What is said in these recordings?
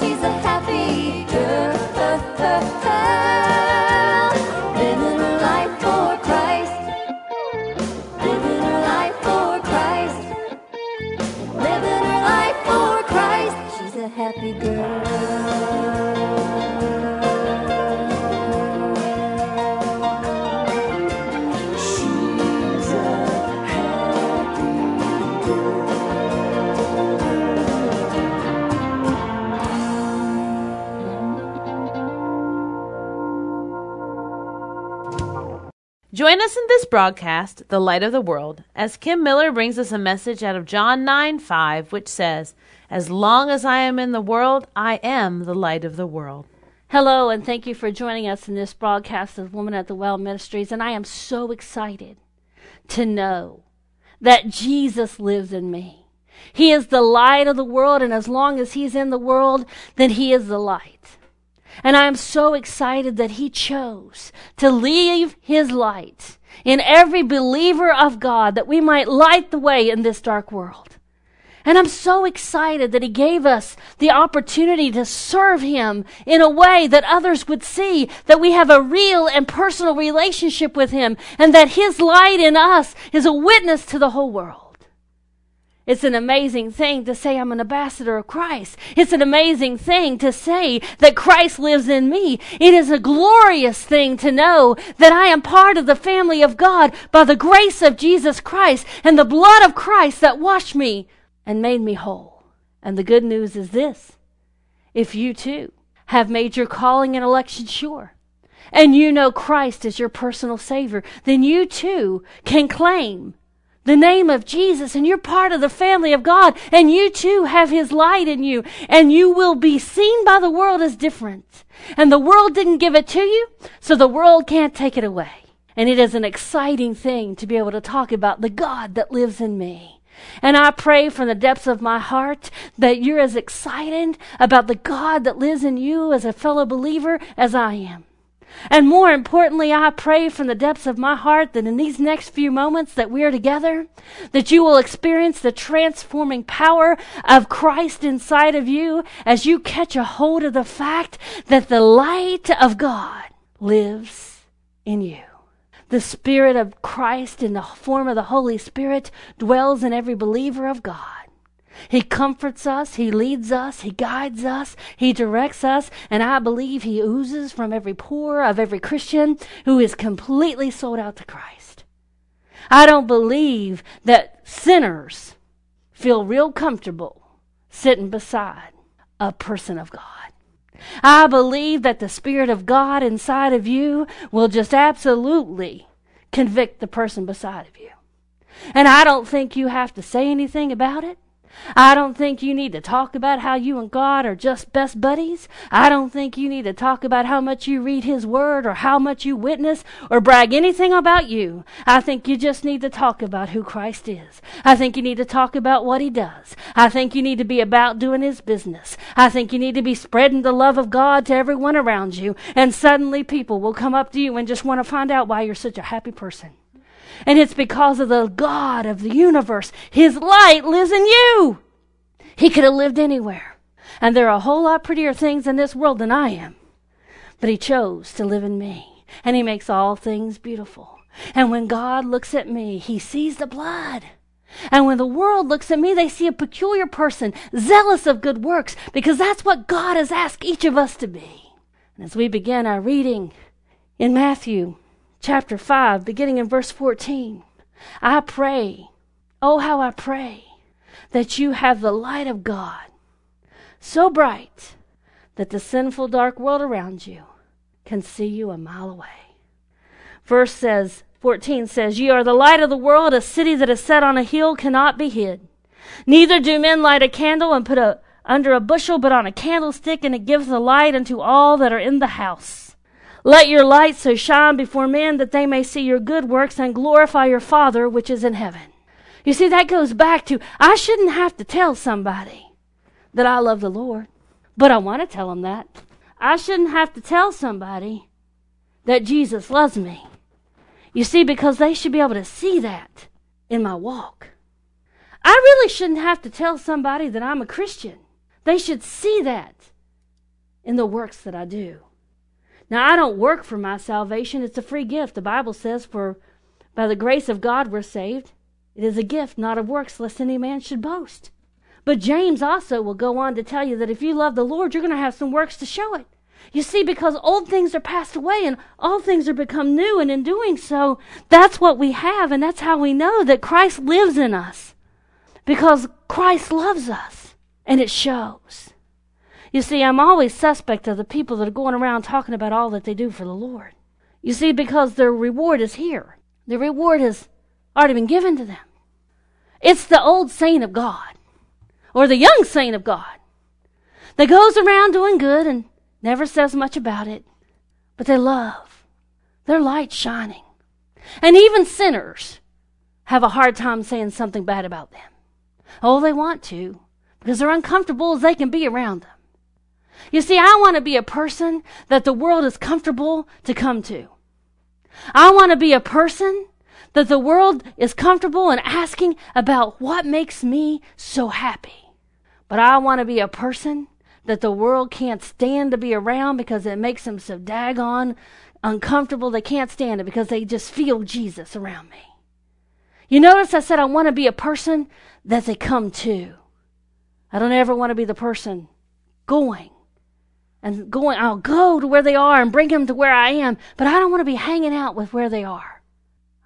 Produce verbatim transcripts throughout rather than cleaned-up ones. She's a happy girl, living her life for Christ, living her life for Christ, living her life for Christ. She's a happy girl. Join us in this broadcast, The Light of the World, as Kim Miller brings us a message out of John nine five, which says, "As long as I am in the world, I am the light of the world." Hello, and thank you for joining us in this broadcast of Woman at the Well Ministries, and I am so excited to know that Jesus lives in me. He is the light of the world, and as long as He's in the world, then He is the light. And I am so excited that He chose to leave His light in every believer of God that we might light the way in this dark world. And I'm so excited that He gave us the opportunity to serve Him in a way that others would see that we have a real and personal relationship with Him and that His light in us is a witness to the whole world. It's an amazing thing to say I'm an ambassador of Christ. It's an amazing thing to say that Christ lives in me. It is a glorious thing to know that I am part of the family of God by the grace of Jesus Christ and the blood of Christ that washed me and made me whole. And the good news is this. If you too have made your calling and election sure, and you know Christ as your personal Savior, then you too can claim the name of Jesus, and you're part of the family of God, and you too have His light in you, and you will be seen by the world as different. And the world didn't give it to you, so the world can't take it away. And it is an exciting thing to be able to talk about the God that lives in me. And I pray from the depths of my heart that you're as excited about the God that lives in you as a fellow believer as I am. And more importantly, I pray from the depths of my heart that in these next few moments that we are together, that you will experience the transforming power of Christ inside of you as you catch a hold of the fact that the light of God lives in you. The Spirit of Christ in the form of the Holy Spirit dwells in every believer of God. He comforts us, He leads us, He guides us, He directs us, and I believe He oozes from every pore of every Christian who is completely sold out to Christ. I don't believe that sinners feel real comfortable sitting beside a person of God. I believe that the Spirit of God inside of you will just absolutely convict the person beside of you. And I don't think you have to say anything about it. I don't think you need to talk about how you and God are just best buddies. I don't think you need to talk about how much you read His Word or how much you witness or brag anything about you. I think you just need to talk about who Christ is. I think you need to talk about what He does. I think you need to be about doing His business. I think you need to be spreading the love of God to everyone around you. And suddenly people will come up to you and just want to find out why you're such a happy person. And it's because of the God of the universe. His light lives in you. He could have lived anywhere. And there are a whole lot prettier things in this world than I am. But He chose to live in me. And He makes all things beautiful. And when God looks at me, He sees the blood. And when the world looks at me, they see a peculiar person, zealous of good works, because that's what God has asked each of us to be. And as we begin our reading in Matthew chapter five, beginning in verse fourteen, I pray, oh how I pray, that you have the light of God so bright that the sinful dark world around you can see you a mile away. Verse says, fourteen says, "You are the light of the world. A city that is set on a hill cannot be hid. Neither do men light a candle and put it under a bushel, but on a candlestick, and it gives the light unto all that are in the house. Let your light so shine before men that they may see your good works and glorify your Father which is in heaven." You see, that goes back to, I shouldn't have to tell somebody that I love the Lord. but I want to tell them that. I shouldn't have to tell somebody that Jesus loves me. You see, because they should be able to see that in my walk. I really shouldn't have to tell somebody that I'm a Christian. They should see that in the works that I do. Now, I don't work for my salvation. It's a free gift. The Bible says, for by the grace of God we're saved. It is a gift, not of works, lest any man should boast. But James also will go on to tell you that if you love the Lord, you're going to have some works to show it. You see, because old things are passed away and all things are become new, and in doing so, that's what we have, and that's how we know that Christ lives in us, because Christ loves us, and it shows. You see, I'm always suspect of the people that are going around talking about all that they do for the Lord. You see, because their reward is here. The reward has already been given to them. It's the old saint of God, or the young saint of God, that goes around doing good and never says much about it, but they love their light shining. And even sinners have a hard time saying something bad about them. Oh, they want to, because they're uncomfortable as they can be around them. You see, I want to be a person that the world is comfortable to come to. I want to be a person that the world is comfortable in asking about what makes me so happy. But I want to be a person that the world can't stand to be around because it makes them so daggone uncomfortable. They can't stand it because they just feel Jesus around me. You notice I said I want to be a person that they come to. I don't ever want to be the person going and going. I'll go to where they are and bring them to where I am, but I don't want to be hanging out with where they are.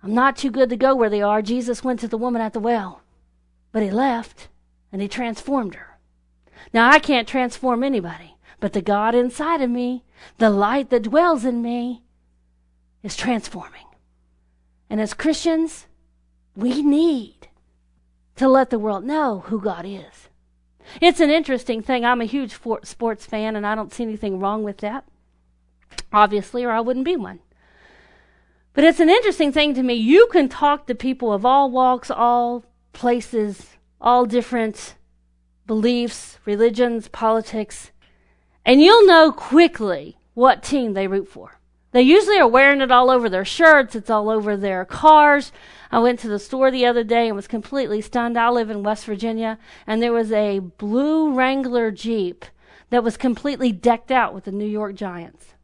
I'm not too good to go where they are. Jesus went to the woman at the well, but he left and he transformed her. Now, I can't transform anybody, but the God inside of me, the light that dwells in me, is transforming. And as Christians, we need to let the world know who God is. It's an interesting thing. I'm a huge sports fan, and I don't see anything wrong with that, obviously, or I wouldn't be one. But it's an interesting thing to me. You can talk to people of all walks, all places, all different beliefs, religions, politics, and you'll know quickly what team they root for. They usually are wearing it all over their shirts. It's all over their cars. I went to the store the other day and was completely stunned. I live in West Virginia, and there was a blue Wrangler Jeep that was completely decked out with the New York Giants.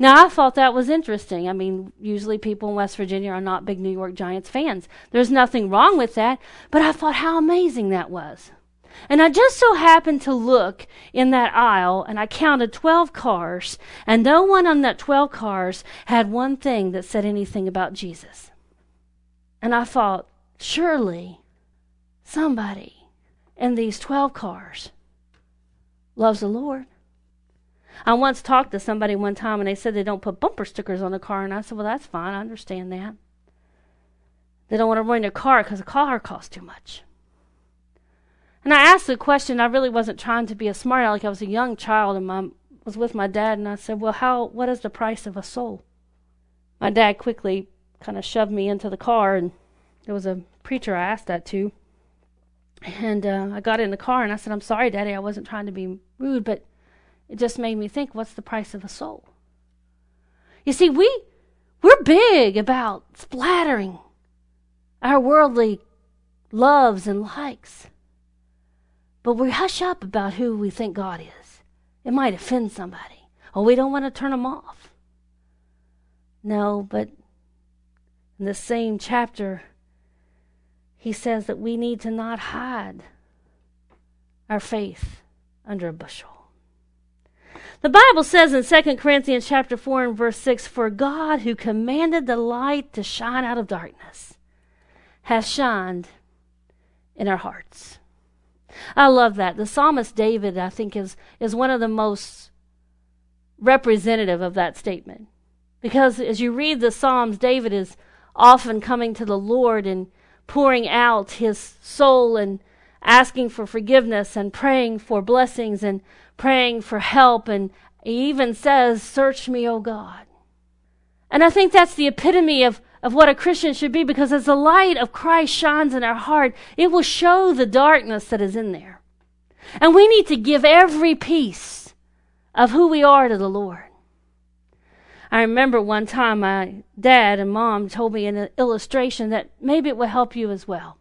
Now, I thought that was interesting. I mean, usually people in West Virginia are not big New York Giants fans. There's nothing wrong with that, but I thought how amazing that was. And I just so happened to look in that aisle, and I counted twelve cars, and no one on that twelve cars had one thing that said anything about Jesus. And I thought, surely somebody in these twelve cars loves the Lord. I once talked to somebody one time, and they said they don't put bumper stickers on the car, and I said, well, that's fine, I understand that. They don't want to ruin their car because the car costs too much. And I asked the question. I really wasn't trying to be a smart aleck. I was a young child, and I was with my dad, and I said, well, how? What is the price of a soul? My dad quickly kind of shoved me into the car, and there was a preacher I asked that to. And uh, I got in the car, and I said, I'm sorry, Daddy, I wasn't trying to be rude, but it just made me think, what's the price of a soul? You see, we, we're big about splattering our worldly loves and likes. But we hush up about who we think God is. It might offend somebody, or we don't want to turn them off. No, but in the same chapter, he says that we need to not hide our faith under a bushel. The Bible says in Second Corinthians chapter four and verse six, for God, who commanded the light to shine out of darkness, has shined in our hearts. I love that. The psalmist David, I think, is, is one of the most representative of that statement. Because as you read the Psalms, David is often coming to the Lord and pouring out his soul and asking for forgiveness and praying for blessings and praying for help. And he even says, search me, O God. And I think that's the epitome of of what a Christian should be, because as the light of Christ shines in our heart, it will show the darkness that is in there. And we need to give every piece of who we are to the Lord. I remember one time my dad and mom told me an illustration that maybe it will help you as well.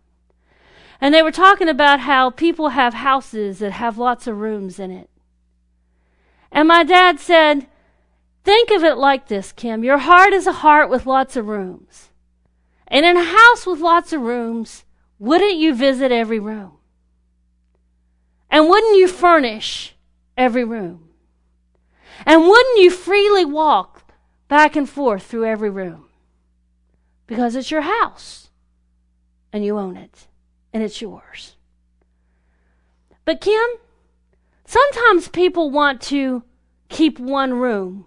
And they were talking about how people have houses that have lots of rooms in it. And my dad said, think of it like this, Kim. Your heart is a heart with lots of rooms. And in a house with lots of rooms, wouldn't you visit every room? And wouldn't you furnish every room? And wouldn't you freely walk back and forth through every room? Because it's your house, and you own it, and it's yours. But Kim, sometimes people want to keep one room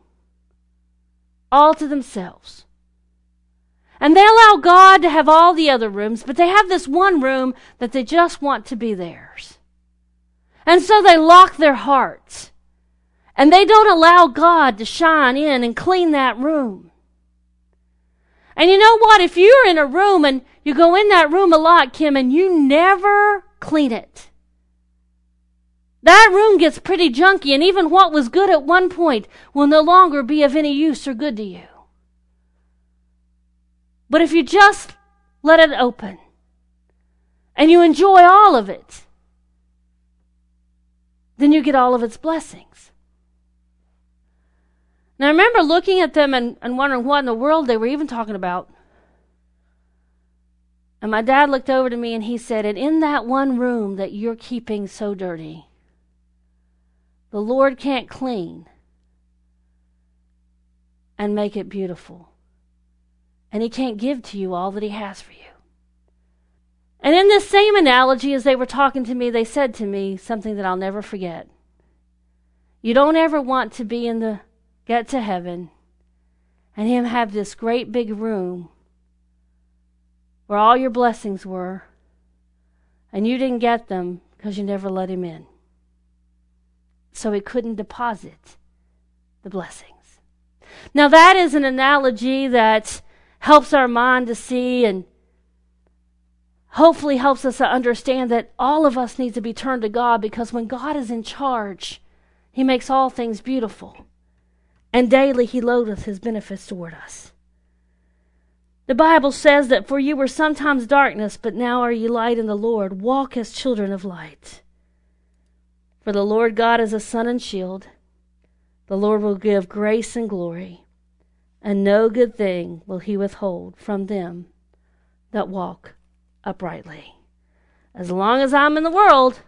all to themselves. And they allow God to have all the other rooms, but they have this one room that they just want to be theirs. And so they lock their hearts. And they don't allow God to shine in and clean that room. And you know what? If you're in a room and you go in that room a lot, Kim, and you never clean it, that room gets pretty junky, and even what was good at one point will no longer be of any use or good to you. But if you just let it open and you enjoy all of it, then you get all of its blessings. Now, I remember looking at them and, and wondering what in the world they were even talking about. And my dad looked over to me and he said, and in that one room that you're keeping so dirty, the Lord can't clean and make it beautiful. And he can't give to you all that he has for you. And in this same analogy, as they were talking to me, they said to me something that I'll never forget. You don't ever want to be in the get to heaven and him have this great big room where all your blessings were and you didn't get them because you never let him in. So he couldn't deposit the blessings. Now that is an analogy that helps our mind to see and hopefully helps us to understand that all of us need to be turned to God, because when God is in charge, he makes all things beautiful. And daily he loadeth his benefits toward us. The Bible says that for you were sometimes darkness, but now are ye light in the Lord. Walk as children of light. For the Lord God is a sun and shield. The Lord will give grace and glory, and no good thing will he withhold from them that walk uprightly. As long as I'm in the world,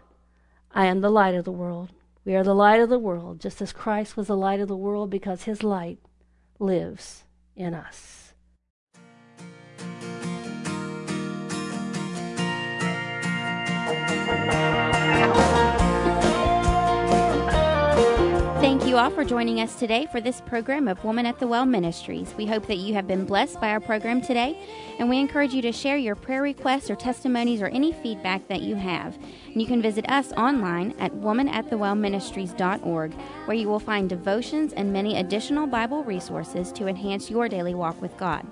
I am the light of the world. We are the light of the world, just as Christ was the light of the world, because his light lives in us. Thank you all for joining us today for this program of Woman at the Well Ministries. We hope that you have been blessed by our program today, and we encourage you to share your prayer requests or testimonies or any feedback that you have. And you can visit us online at woman at the well ministries dot org, where you will find devotions and many additional Bible resources to enhance your daily walk with God.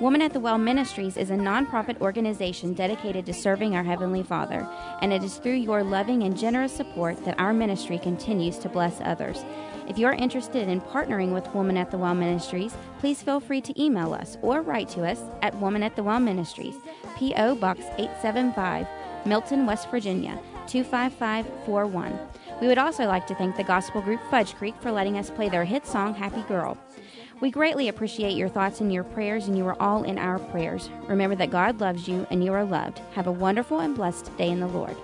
Woman at the Well Ministries is a nonprofit organization dedicated to serving our Heavenly Father, and it is through your loving and generous support that our ministry continues to bless others. If you're interested in partnering with Woman at the Well Ministries, please feel free to email us or write to us at Woman at the Well Ministries, P O Box eight seventy-five, Milton, West Virginia, two five five four one. We would also like to thank the gospel group Fudge Creek for letting us play their hit song, Happy Girl. We greatly appreciate your thoughts and your prayers, and you are all in our prayers. Remember that God loves you, and you are loved. Have a wonderful and blessed day in the Lord.